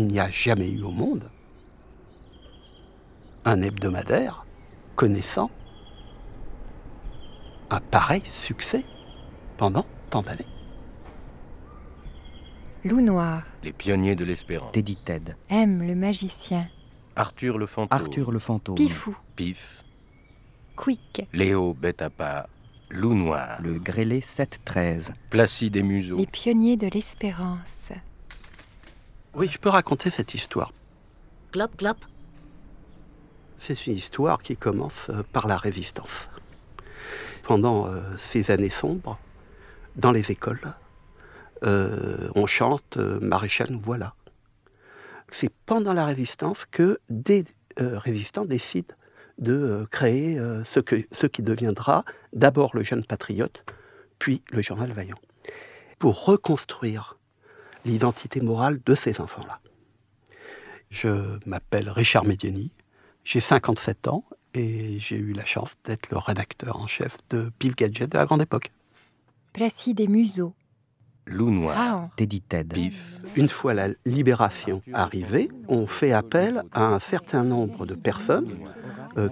il n'y a jamais eu au monde un hebdomadaire connaissant un pareil succès pendant tant d'années. Loup Noir. Les Pionniers de l'Espérance. Teddy Ted. M, le magicien. Arthur le fantôme. Arthur le fantôme. Pifou. Pif. Quick. Léo, bête à part. Loup Noir. Le grêlé 7-13. Placide et Museau. Les Pionniers de l'Espérance. Oui, je peux raconter cette histoire. Clop, clop. C'est une histoire qui commence par la Résistance. Pendant ces années sombres, dans les écoles, on chante « Maréchal nous voilà ». C'est pendant la Résistance que des résistants décident de créer ce qui deviendra d'abord le Jeune Patriote, puis le Journal Vaillant, pour reconstruire l'identité morale de ces enfants-là. Je m'appelle Richard Medioni, j'ai 57 ans et j'ai eu la chance d'être le rédacteur en chef de Pif-Gadget de la grande époque. Placide et Museau. Loup Noir, Teddy Ted. Pif. Une fois la libération arrivée, on fait appel à un certain nombre de personnes,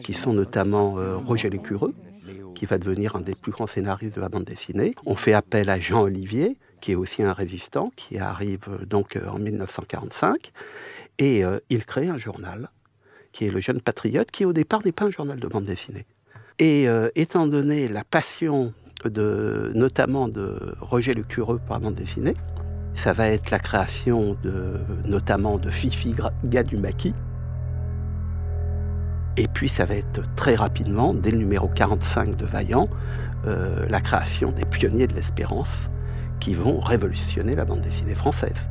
qui sont notamment Roger Lécureux, qui va devenir un des plus grands scénaristes de la bande dessinée. On fait appel à Jean-Olivier, qui est aussi un résistant, qui arrive donc en 1945, et il crée un journal, qui est le Jeune Patriote, qui au départ n'est pas un journal de bande dessinée. Et étant donné la passion notamment de Roger Lécureux pour la bande dessinée, ça va être la création notamment de Fifi Gadoumaki. Et puis ça va être très rapidement, dès le numéro 45 de Vaillant, la création des Pionniers de l'Espérance qui vont révolutionner la bande dessinée française.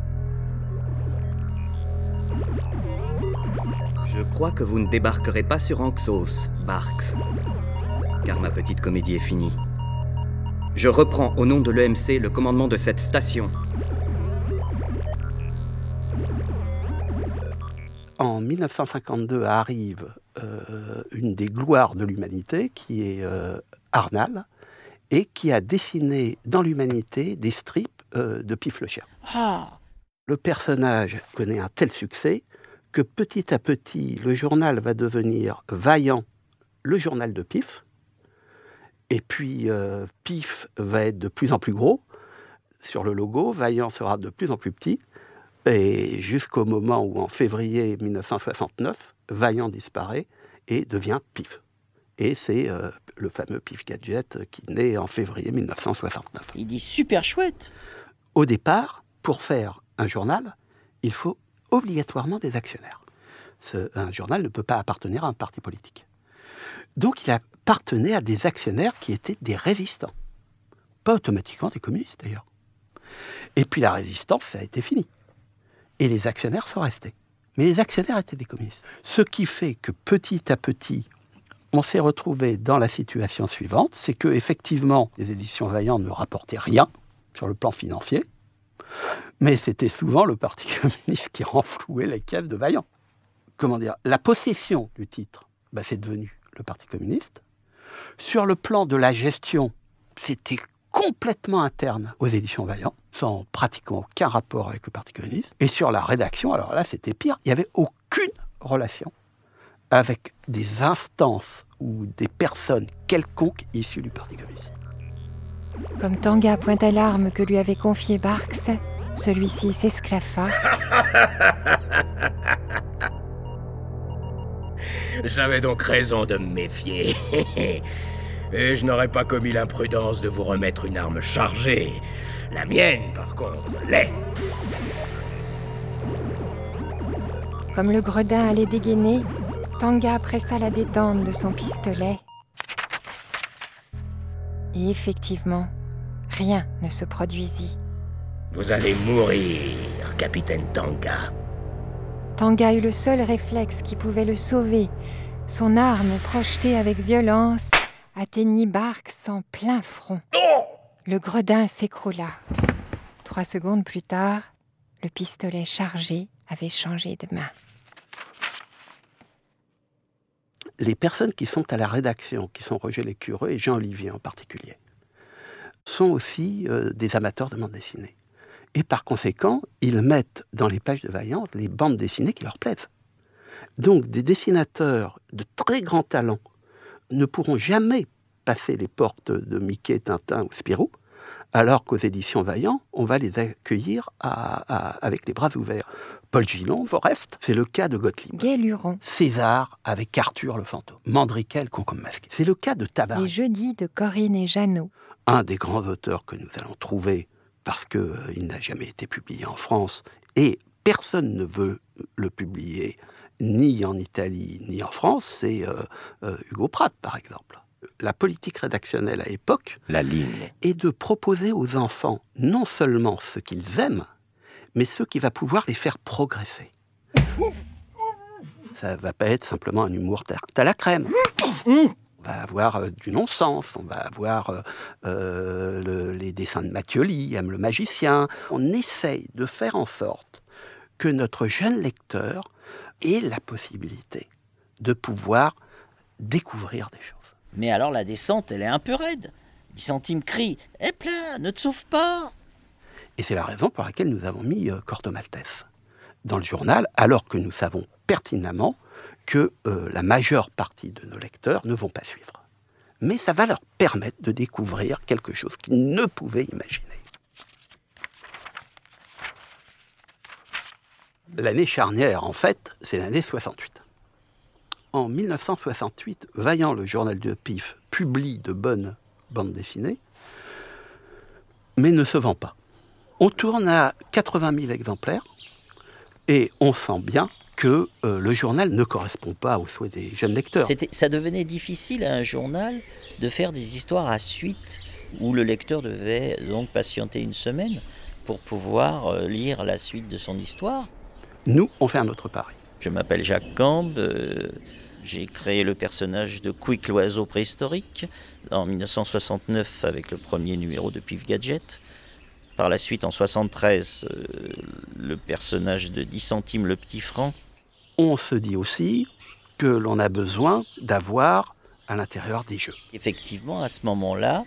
Je crois que vous ne débarquerez pas sur Anxos, Barks, car ma petite comédie est finie. Je reprends au nom de l'EMC le commandement de cette station. En 1952 arrive une des gloires de l'humanité, qui est Arnal, et qui a dessiné dans l'humanité des strips de Pif le chien. Ah. Le personnage connaît un tel succès que petit à petit, le journal va devenir Vaillant, le journal de Pif. Et puis, Pif va être de plus en plus gros sur le logo, Vaillant sera de plus en plus petit, et jusqu'au moment où, en février 1969, Vaillant disparaît et devient Pif. Et c'est le fameux Pif-Gadget qui naît en février 1969. Il dit super chouette. Au départ, pour faire un journal, il faut obligatoirement des actionnaires. Un journal ne peut pas appartenir à un parti politique. Donc il appartenait à des actionnaires qui étaient des résistants. Pas automatiquement des communistes d'ailleurs. Et puis la résistance, ça a été fini. Et les actionnaires sont restés. Mais les actionnaires étaient des communistes. Ce qui fait que petit à petit, on s'est retrouvé dans la situation suivante, c'est que effectivement, les éditions Vaillant ne rapportaient rien sur le plan financier, mais c'était souvent le Parti communiste qui renflouait les caisses de Vaillant. Comment dire ? La possession du titre, c'est devenu le Parti communiste. Sur le plan de la gestion, c'était complètement interne aux éditions Vaillant, sans pratiquement aucun rapport avec le Parti communiste. Et sur la rédaction, alors là, c'était pire, il n'y avait aucune relation avec des instances ou des personnes quelconques issues du Parti communiste. Comme Tanga pointe à l'arme que lui avait confiée Barks, celui-ci s'esclaffa. J'avais donc raison de me méfier. Et je n'aurais pas commis l'imprudence de vous remettre une arme chargée. La mienne, par contre, l'est. Comme le gredin allait dégainer, Tanga pressa la détente de son pistolet. Et effectivement, rien ne se produisit. Vous allez mourir, capitaine Tanga. Tanga eut le seul réflexe qui pouvait le sauver. Son arme, projetée avec violence, atteignit Barks en plein front. Oh ! Le gredin s'écroula. 3 secondes plus tard, le pistolet chargé avait changé de main. Les personnes qui sont à la rédaction, qui sont Roger Lécureux et Jean-Olivier en particulier, sont aussi des amateurs de bande dessinée. et par conséquent, ils mettent dans les pages de Vaillante les bandes dessinées qui leur plaisent. Donc, des dessinateurs de très grand talent ne pourront jamais passer les portes de Mickey, Tintin ou Spirou, alors qu'aux éditions Vaillant, on va les accueillir avec les bras ouverts. Paul Gillon, Forest, c'est le cas de Gottlieb. Gai Luron. César avec Arthur le fantôme. Mandrickel, Concombre masqué. C'est le cas de Tabar. Les jeudis de Corinne et Jeannot. Un des grands auteurs que nous allons trouver, parce qu'il n'a jamais été publié en France, et personne ne veut le publier, ni en Italie, ni en France, c'est Hugo Pratt, par exemple. La politique rédactionnelle à l'époque, la ligne, est de proposer aux enfants non seulement ce qu'ils aiment, mais ce qui va pouvoir les faire progresser. Ça va pas être simplement un humour tarte à la crème. On va avoir du non-sens, on va avoir les dessins de Mattioli, Aime le magicien. On essaye de faire en sorte que notre jeune lecteur ait la possibilité de pouvoir découvrir des choses. Mais alors la descente, elle est un peu raide. 10 centimes crie « Eh plein, ne te sauve pas !» Et c'est la raison pour laquelle nous avons mis Corto-Maltès dans le journal, alors que nous savons pertinemment que la majeure partie de nos lecteurs ne vont pas suivre. Mais ça va leur permettre de découvrir quelque chose qu'ils ne pouvaient imaginer. L'année charnière, en fait, c'est l'année 68. En 1968, Vaillant, le journal de Pif, publie de bonnes bandes dessinées, mais ne se vend pas. On tourne à 80 000 exemplaires et on sent bien que le journal ne correspond pas aux souhaits des jeunes lecteurs. Ça devenait difficile à un journal de faire des histoires à suite où le lecteur devait donc patienter une semaine pour pouvoir lire la suite de son histoire. Nous, on fait un autre pari. Je m'appelle Jacques Kamb, j'ai créé le personnage de Quick l'oiseau préhistorique en 1969 avec le premier numéro de Pif-Gadget. Par la suite, en 1973, le personnage de 10 centimes le petit franc. On se dit aussi que l'on a besoin d'avoir à l'intérieur des jeux. Effectivement, à ce moment-là,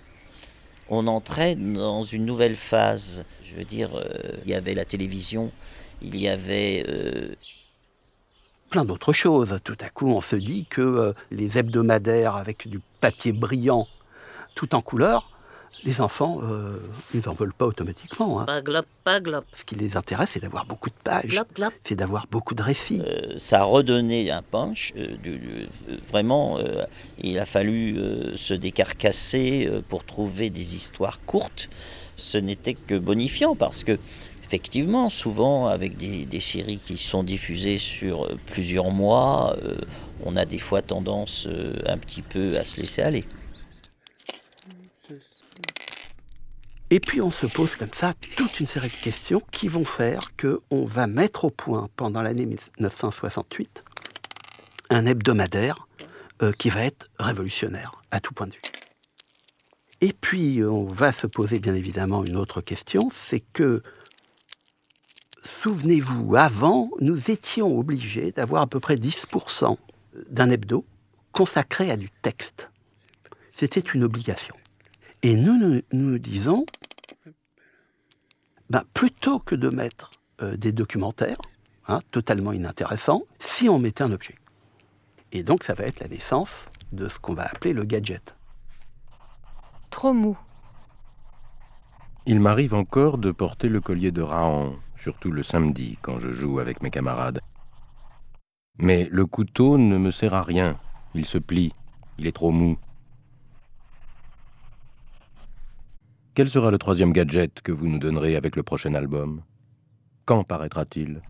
on entrait dans une nouvelle phase. Je veux dire, il y avait la télévision, il y avait... plein d'autres choses. Tout à coup, on se dit que les hebdomadaires avec du papier brillant, tout en couleur, les enfants, ils n'en veulent pas automatiquement. Hein. Pas glop, pas glop. Ce qui les intéresse, c'est d'avoir beaucoup de pages, glop, glop. C'est d'avoir beaucoup de récits. Ça a redonné un punch. Vraiment, il a fallu se décarcasser pour trouver des histoires courtes. Ce n'était que bonifiant parce que effectivement, souvent avec des séries qui sont diffusées sur plusieurs mois, on a des fois tendance un petit peu à se laisser aller. Et puis on se pose comme ça toute une série de questions qui vont faire qu'on va mettre au point pendant l'année 1968 un hebdomadaire qui va être révolutionnaire à tout point de vue. Et puis on va se poser bien évidemment une autre question, c'est que souvenez-vous, avant, nous étions obligés d'avoir à peu près 10% d'un hebdo consacré à du texte. C'était une obligation. Et nous disons, plutôt que de mettre des documentaires totalement inintéressants, si on mettait un objet. Et donc, ça va être la naissance de ce qu'on va appeler le gadget. Trop mou. Il m'arrive encore de porter le collier de Rahan. Surtout le samedi, quand je joue avec mes camarades. Mais le couteau ne me sert à rien. Il se plie. Il est trop mou. Quel sera le troisième gadget que vous nous donnerez avec le prochain album ? Quand paraîtra-t-il ?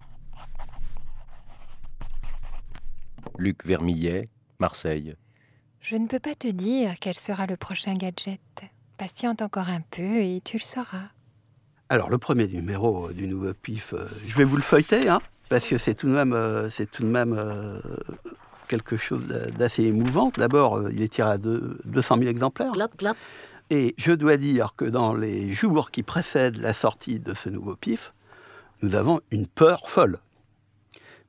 Luc Vermillet, Marseille. Je ne peux pas te dire quel sera le prochain gadget. Patiente encore un peu et tu le sauras. Alors, le premier numéro du nouveau Pif, je vais vous le feuilleter, parce que c'est tout de même quelque chose d'assez émouvant. D'abord, il est tiré à 200 000 exemplaires. Clap, clap. Et je dois dire que dans les jours qui précèdent la sortie de ce nouveau Pif, nous avons une peur folle.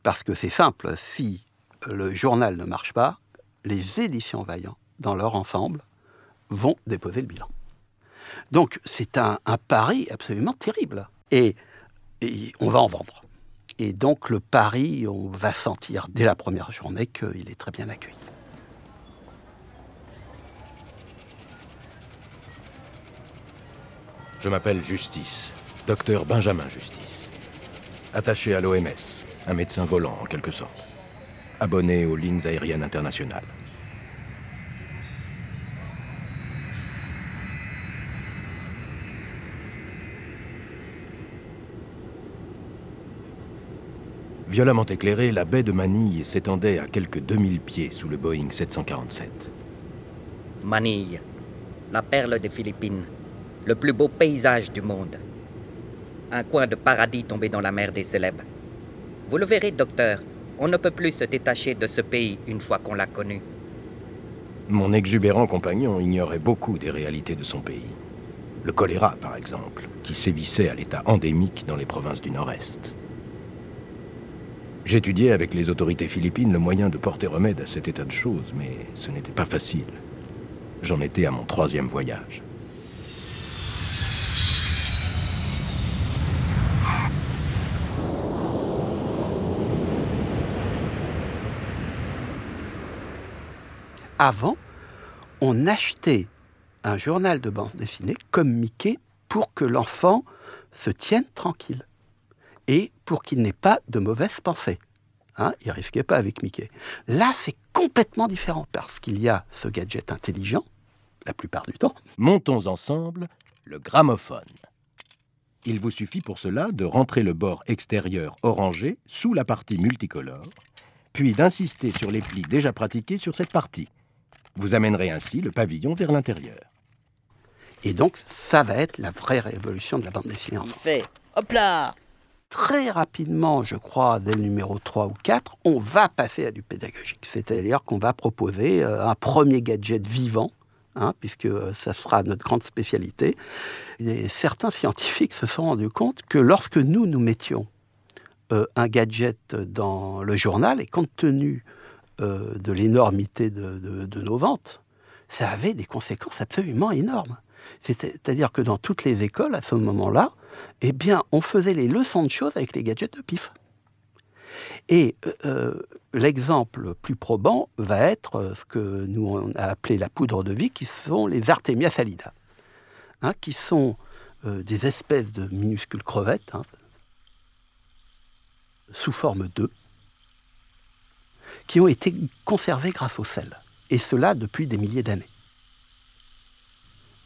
Parce que c'est simple, si le journal ne marche pas, les éditions Vaillant, dans leur ensemble, vont déposer le bilan. Donc, c'est un pari absolument terrible. et on va en vendre. Et donc le pari, on va sentir dès la première journée qu'il est très bien accueilli. Je m'appelle Justice, docteur Benjamin Justice, attaché à l'OMS, un médecin volant en quelque sorte, abonné aux lignes aériennes internationales. Violemment éclairée, la baie de Manille s'étendait à quelques 2000 pieds sous le Boeing 747. Manille, la perle des Philippines, le plus beau paysage du monde. Un coin de paradis tombé dans la mer des célèbres. Vous le verrez, docteur, on ne peut plus se détacher de ce pays une fois qu'on l'a connu. Mon exubérant compagnon ignorait beaucoup des réalités de son pays. Le choléra, par exemple, qui sévissait à l'état endémique dans les provinces du Nord-Est. J'étudiais avec les autorités philippines le moyen de porter remède à cet état de choses, mais ce n'était pas facile. J'en étais à mon 3e voyage. Avant, on achetait un journal de bande dessinée comme Mickey pour que l'enfant se tienne tranquille. Et pour qu'il n'ait pas de mauvaises pensées. Hein, il ne risquait pas avec Mickey. Là, c'est complètement différent, parce qu'il y a ce gadget intelligent, la plupart du temps. Montons ensemble le gramophone. Il vous suffit pour cela de rentrer le bord extérieur orangé sous la partie multicolore, puis d'insister sur les plis déjà pratiqués sur cette partie. Vous amènerez ainsi le pavillon vers l'intérieur. Et donc, ça va être la vraie révolution de la bande dessinée. Il fait « Hop là !» Très rapidement, je crois, dès le numéro 3 ou 4, on va passer à du pédagogique. C'est-à-dire qu'on va proposer un premier gadget vivant, hein, puisque ça sera notre grande spécialité. Et certains scientifiques se sont rendus compte que lorsque nous mettions un gadget dans le journal, et compte tenu de l'énormité de nos ventes, ça avait des conséquences absolument énormes. C'est-à-dire que dans toutes les écoles, à ce moment-là, eh bien, on faisait les leçons de choses avec les gadgets de pif. Et l'exemple plus probant va être ce que nous, on a appelé la poudre de vie, qui sont les Artemia salina, hein, qui sont des espèces de minuscules crevettes, hein, sous forme d'œufs, qui ont été conservées grâce au sel. Et cela depuis des milliers d'années.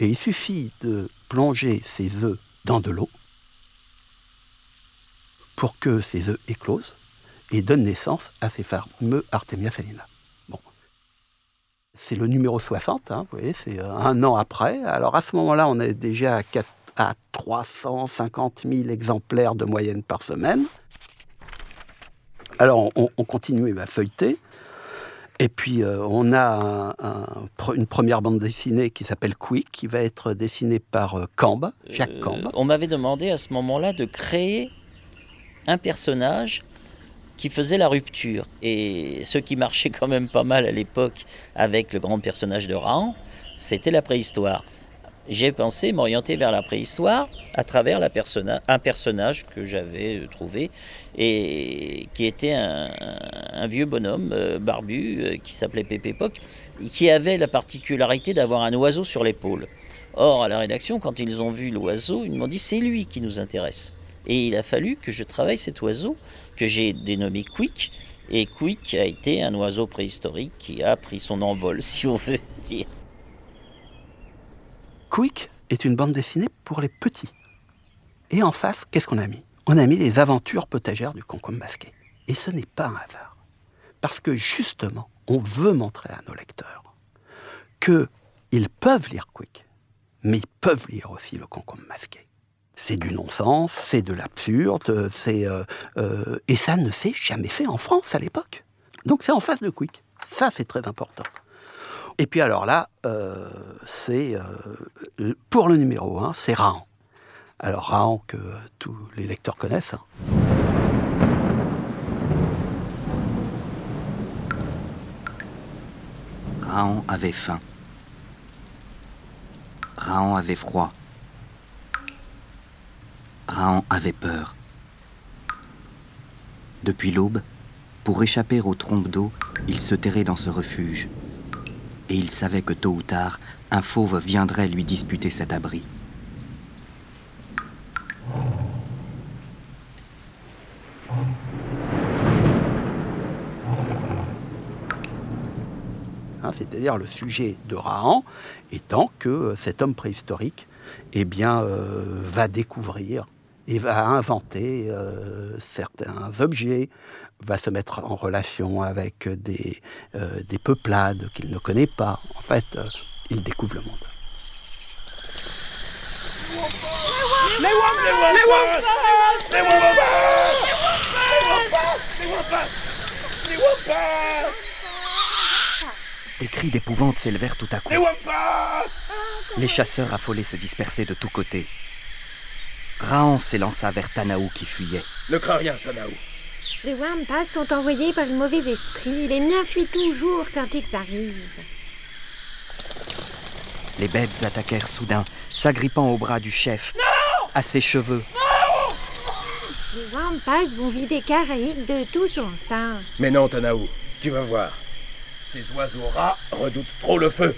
Et il suffit de plonger ces œufs dans de l'eau pour que ces œufs éclosent et donnent naissance à ces fameux Artemia salina. Bon. C'est le numéro 60, hein, vous voyez, c'est un an après. Alors à ce moment-là, on est déjà à 350 000 exemplaires de moyenne par semaine. Alors on continue à feuilleter. Et puis, on a une première bande dessinée qui s'appelle Quick, qui va être dessinée par Kamb, Jacques Kamb. On m'avait demandé à ce moment-là de créer un personnage qui faisait la rupture. Et ce qui marchait quand même pas mal à l'époque avec le grand personnage de Rahan, c'était la préhistoire. J'ai pensé m'orienter vers la préhistoire à travers un personnage que j'avais trouvé et qui était un vieux bonhomme barbu qui s'appelait Pépé Poc, qui avait la particularité d'avoir un oiseau sur l'épaule. Or, à la rédaction, quand ils ont vu l'oiseau, ils m'ont dit « c'est lui qui nous intéresse ». Et il a fallu que je travaille cet oiseau que j'ai dénommé Quick. Et Quick a été un oiseau préhistorique qui a pris son envol, si on veut dire. Quick est une bande dessinée pour les petits. Et en face, qu'est-ce qu'on a mis ? On a mis les aventures potagères du concombre masqué. Et ce n'est pas un hasard. Parce que justement, on veut montrer à nos lecteurs qu'ils peuvent lire Quick, mais ils peuvent lire aussi le concombre masqué. C'est du non-sens, c'est de l'absurde, et ça ne s'est jamais fait en France à l'époque. Donc c'est en face de Quick. Ça, c'est très important. Et puis alors là, c'est pour le numéro 1, c'est Rahan. Alors Rahan que tous les lecteurs connaissent. Hein. Rahan avait faim. Rahan avait froid. Rahan Rahan avait peur. Depuis l'aube, pour échapper aux trompes d'eau, il se terrait dans ce refuge. Et il savait que tôt ou tard, un fauve viendrait lui disputer cet abri. C'est-à-dire le sujet de Rahan étant que cet homme préhistorique va découvrir et va inventer certains objets, va se mettre en relation avec des peuplades qu'il ne connaît pas. En fait, il découvre le monde. Des cris d'épouvante s'élevèrent tout à coup. Les chasseurs affolés se dispersaient de tous côtés. Rahan s'élança vers Tanaou qui fuyait. Ne crains rien, Tanaou. Les Wampas sont envoyés par le mauvais esprit. Les miens fuient toujours quand ils arrivent. Les bêtes attaquèrent soudain, s'agrippant au bras du chef, à ses cheveux. Les Wampas vont vider Caraïbes de tout son sang. Mais non, Tanaou, tu vas voir. Ces oiseaux rats redoutent trop le feu.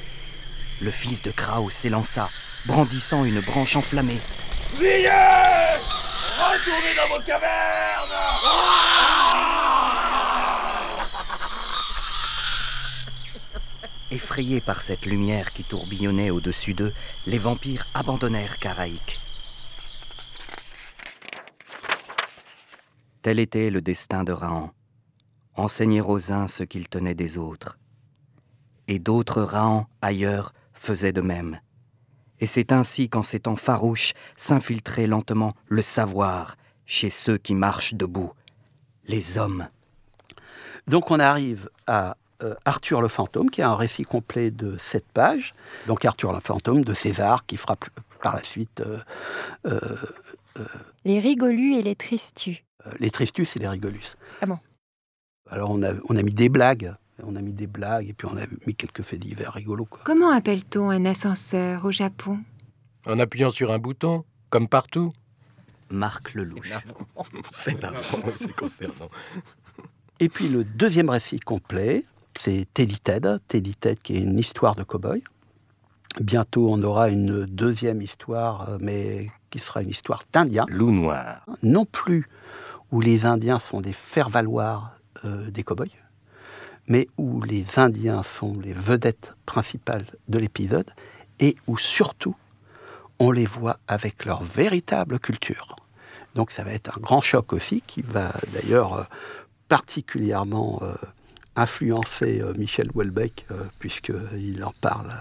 Le fils de Krao s'élança, brandissant une branche enflammée. Fuyez ! Retournez dans vos cavernes ! Effrayés par cette lumière qui tourbillonnait au-dessus d'eux, les vampires abandonnèrent Caraïque. Tel était le destin de Rahan. Enseigner aux uns ce qu'ils tenaient des autres. Et d'autres Rahans, ailleurs, faisaient de même. Et c'est ainsi qu'en ces temps farouches s'infiltrait lentement le savoir chez ceux qui marchent debout, les hommes. Donc on arrive à Arthur le Fantôme, qui a un récit complet de 7 pages. Donc Arthur le Fantôme de César, qui frappe par la suite... Les Rigolus et les Tristus. Les Tristus et les Rigolus. Ah bon. Alors on a mis des blagues. On a mis des blagues et puis on a mis quelques faits divers rigolos, quoi. Comment appelle-t-on un ascenseur au Japon ? En appuyant sur un bouton, comme partout. Marc Lelouch. C'est navrant, c'est consternant. Et puis le deuxième récit complet, c'est Teddy Ted, qui est une histoire de cow-boy. Bientôt, on aura une deuxième histoire, mais qui sera une histoire d'Indiens. Loup noir. Non plus où les Indiens sont des faire-valoir des cow-boys, mais où les Indiens sont les vedettes principales de l'épisode et où surtout on les voit avec leur véritable culture. Donc ça va être un grand choc aussi qui va d'ailleurs particulièrement influencer Michel Houellebecq puisqu'il en parle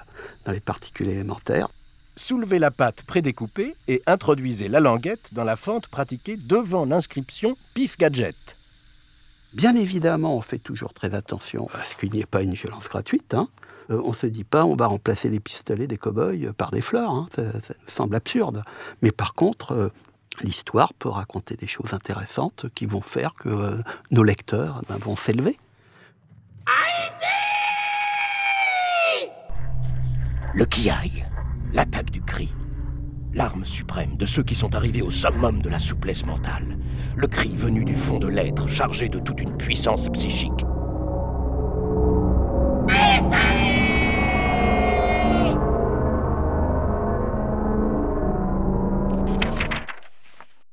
dans les particules élémentaires. Soulevez la pâte prédécoupée et introduisez la languette dans la fente pratiquée devant l'inscription Pif-Gadget. Bien évidemment, on fait toujours très attention à ce qu'il n'y ait pas une violence gratuite. Hein. On ne se dit pas, on va remplacer les pistolets des cow-boys par des fleurs. Hein. Ça semble absurde. Mais par contre, l'histoire peut raconter des choses intéressantes qui vont faire que nos lecteurs vont s'élever. Arrêtez ! Le kiai, l'attaque du cri. L'arme suprême de ceux qui sont arrivés au summum de la souplesse mentale. Le cri venu du fond de l'être, chargé de toute une puissance psychique.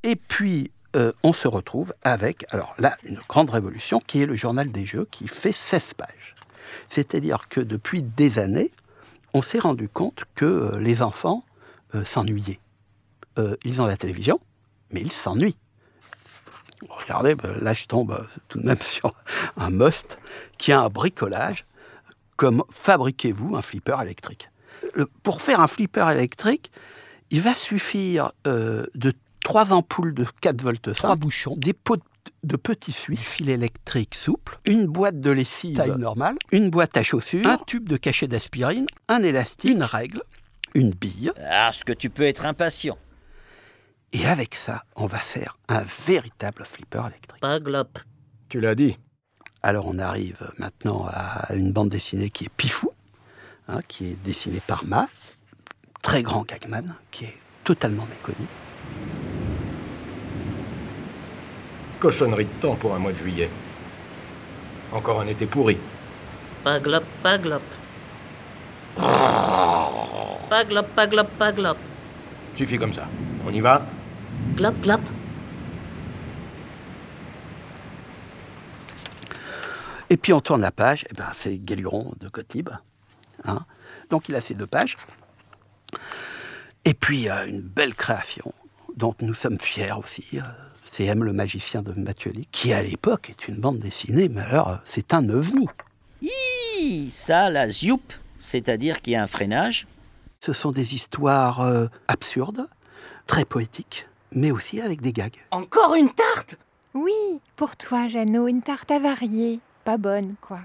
Et puis, on se retrouve avec, alors là, une grande révolution, qui est le journal des jeux, qui fait 16 pages. C'est-à-dire que depuis des années, on s'est rendu compte que les enfants s'ennuyer. Ils ont la télévision, mais ils s'ennuient. Regardez, là je tombe tout de même sur un must qui a un bricolage comme fabriquez-vous un flipper électrique. Pour faire un flipper électrique, il va suffire de 3 ampoules de 4 volts, 3 bouchons, des pots de petits suisses, du fil électrique souple, une boîte de lessive taille normale, une boîte à chaussures, un tube de cachet d'aspirine, un élastique, une règle, une bille. Parce que tu peux être impatient. Et avec ça, on va faire un véritable flipper électrique. Paglop. Tu l'as dit. Alors on arrive maintenant à une bande dessinée qui est Pifou, hein, qui est dessinée par Ma, très grand gagman, qui est totalement méconnu. cochonnerie de temps pour un mois de juillet. Encore un été pourri. Paglop, paglop. Paglop, paglop, paglop. Suffit comme ça. On y va? Glop, glop. Et puis on tourne la page, et ben c'est Gai Luron de Gottlieb. Hein? Donc il a ces deux pages. Et puis une belle création dont nous sommes fiers aussi. C'est M, le magicien de Mattioli, qui à l'époque est une bande dessinée, mais alors c'est un ovni. Hi, ça la zioup, c'est-à-dire qu'il y a un freinage. Ce sont des histoires absurdes, très poétiques, mais aussi avec des gags. Encore une tarte? Oui, pour toi, Jeannot, une tarte avariée. Pas bonne, quoi.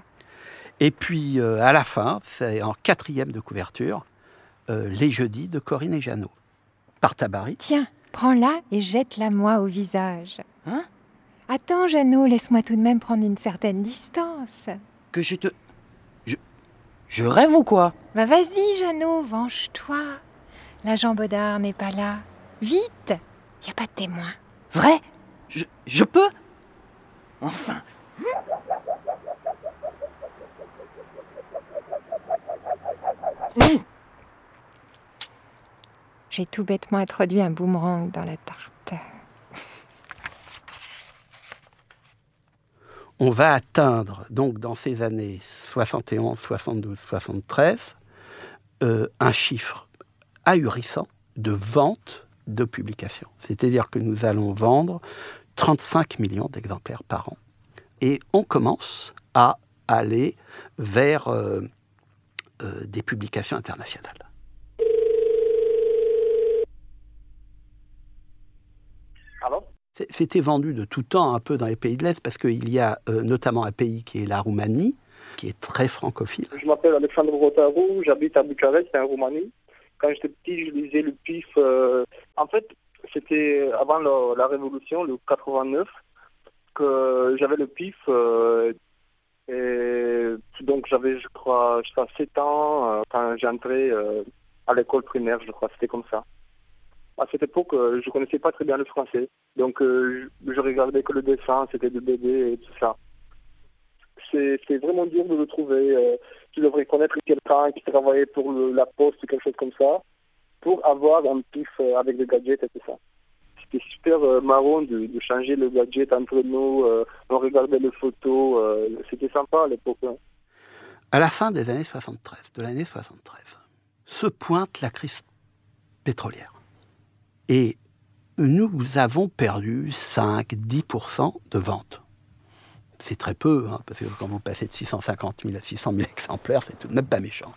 Et puis, à la fin, c'est en quatrième de couverture, Les Jeudis de Corinne et Jeannot, par Tabarry. Tiens, prends-la et jette-la-moi au visage. Hein? Attends, Jeannot, laisse-moi tout de même prendre une certaine distance. Que je te... Je rêve ou quoi? Bah vas-y, Jeannot, venge-toi. La Jean Bodard n'est pas là. Vite, y a pas de témoin. Vrai? Je peux? Enfin. J'ai tout bêtement introduit un boomerang dans la tarte. On va atteindre, donc dans ces années 71, 72, 73, un chiffre ahurissant de vente de publications. C'est-à-dire que nous allons vendre 35 millions d'exemplaires par an. Et on commence à aller vers des publications internationales. Pardon ? C'était vendu de tout temps un peu dans les pays de l'Est, parce qu'il y a notamment un pays qui est la Roumanie, qui est très francophile. Je m'appelle Alexandre Rotaru, j'habite à Bucarest, en Roumanie. Quand j'étais petit, je lisais le Pif. En fait, c'était avant la Révolution, le 89, que j'avais le Pif. Et donc j'avais, je crois, 7 ans quand j'entrais à l'école primaire, je crois, c'était comme ça. À cette époque, je connaissais pas très bien le français, donc je regardais que le dessin, c'était des BD et tout ça. C'est vraiment dur de le trouver. Tu devrais connaître quelqu'un qui travaillait pour la poste ou quelque chose comme ça, pour avoir un pif avec des gadgets et tout ça. C'était super marrant de changer le gadget entre nous, on regardait les photos, c'était sympa à l'époque. Hein. À la fin des années 73, de l'année 73, se pointe la crise pétrolière. Et nous avons perdu 5-10% de ventes. C'est très peu, hein, parce que quand vous passez de 650 000 à 600 000 exemplaires, c'est tout de même pas méchant.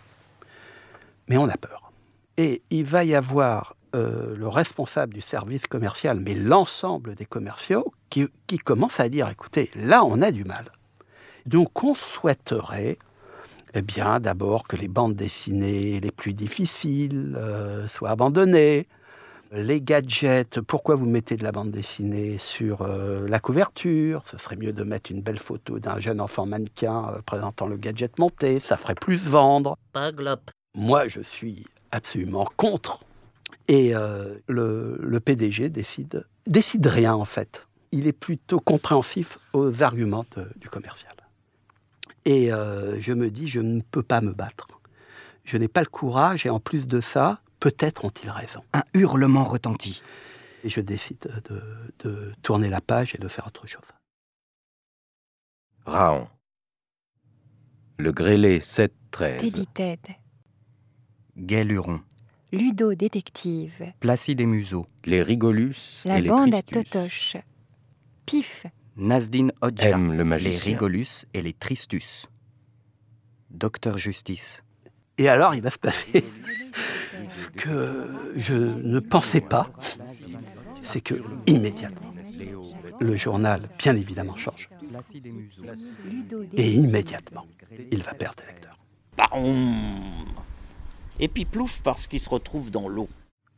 Mais on a peur. Et il va y avoir le responsable du service commercial, mais l'ensemble des commerciaux, qui commencent à dire, écoutez, là, on a du mal. Donc, on souhaiterait, eh bien, d'abord que les bandes dessinées les plus difficiles soient abandonnées. Les gadgets, pourquoi vous mettez de la bande dessinée sur la couverture? Ce serait mieux de mettre une belle photo d'un jeune enfant mannequin présentant le gadget monté, ça ferait plus vendre. Paglop. Moi, je suis absolument contre. Et le PDG décide rien, en fait. Il est plutôt compréhensif aux arguments du commercial. Et je me dis, je ne peux pas me battre. Je n'ai pas le courage, et en plus de ça... Peut-être ont-ils raison. Un hurlement retentit. Et je décide de tourner la page et de faire autre chose. Rahan. Le Grêlé 7-13. Teddy Ted. Gai Luron. Ludo Détective. Placide et Museau. Les Rigolus et les Tristus. La bande à Totoche. Pif. Nasdine Hodja. M, le magicien. Les Rigolus et les Tristus. Docteur Justice. Et alors, il va se passer... Ce que je ne pensais pas, c'est que immédiatement, le journal, bien évidemment, change. Et immédiatement, il va perdre des lecteurs. Et puis plouf, parce qu'il se retrouve dans l'eau.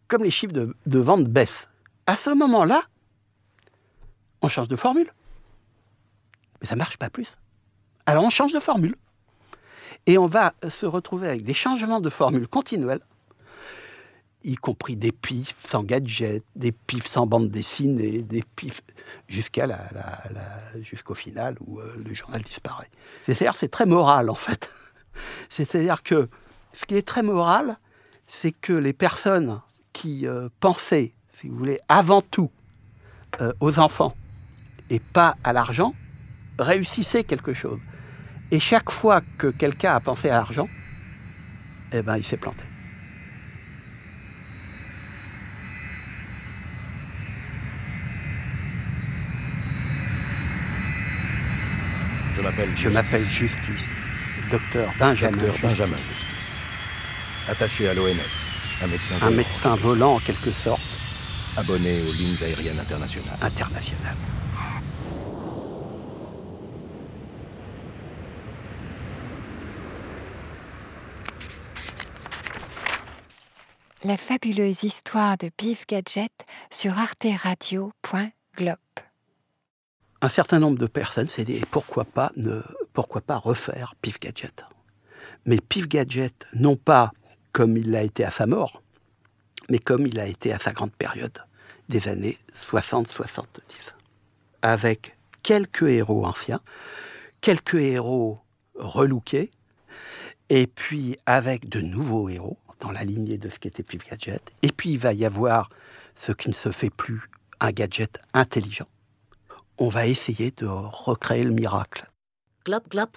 Comme les chiffres de vente baissent, à ce moment-là, on change de formule. Mais ça ne marche pas plus. Alors on change de formule. Et on va se retrouver avec des changements de formule continuels. y compris des pifs sans gadgets, des pifs sans bande dessinée, des pifs jusqu'à jusqu'au final où le journal disparaît. C'est-à-dire c'est très moral en fait. C'est-à-dire que ce qui est très moral, c'est que les personnes qui pensaient, si vous voulez, avant tout aux enfants et pas à l'argent, réussissaient quelque chose. Et chaque fois que quelqu'un a pensé à l'argent, eh ben, il s'est planté. Je m'appelle Justice, docteur Benjamin Justice. Attaché à l'OMS, un médecin volant en quelque sorte. Abonné aux lignes aériennes internationales. La fabuleuse histoire de Pif-Gadget sur arteradio.globe. Un certain nombre de personnes s'est dit pourquoi pas refaire Pif-Gadget. Mais Pif-Gadget, non pas comme il l'a été à sa mort, mais comme il a été à sa grande période des années 60-70. Avec quelques héros anciens, quelques héros relookés, et puis avec de nouveaux héros, dans la lignée de ce qu'était Pif-Gadget. Et puis, il va y avoir ce qui ne se fait plus, un gadget intelligent. On va essayer de recréer le miracle. Glop, glop,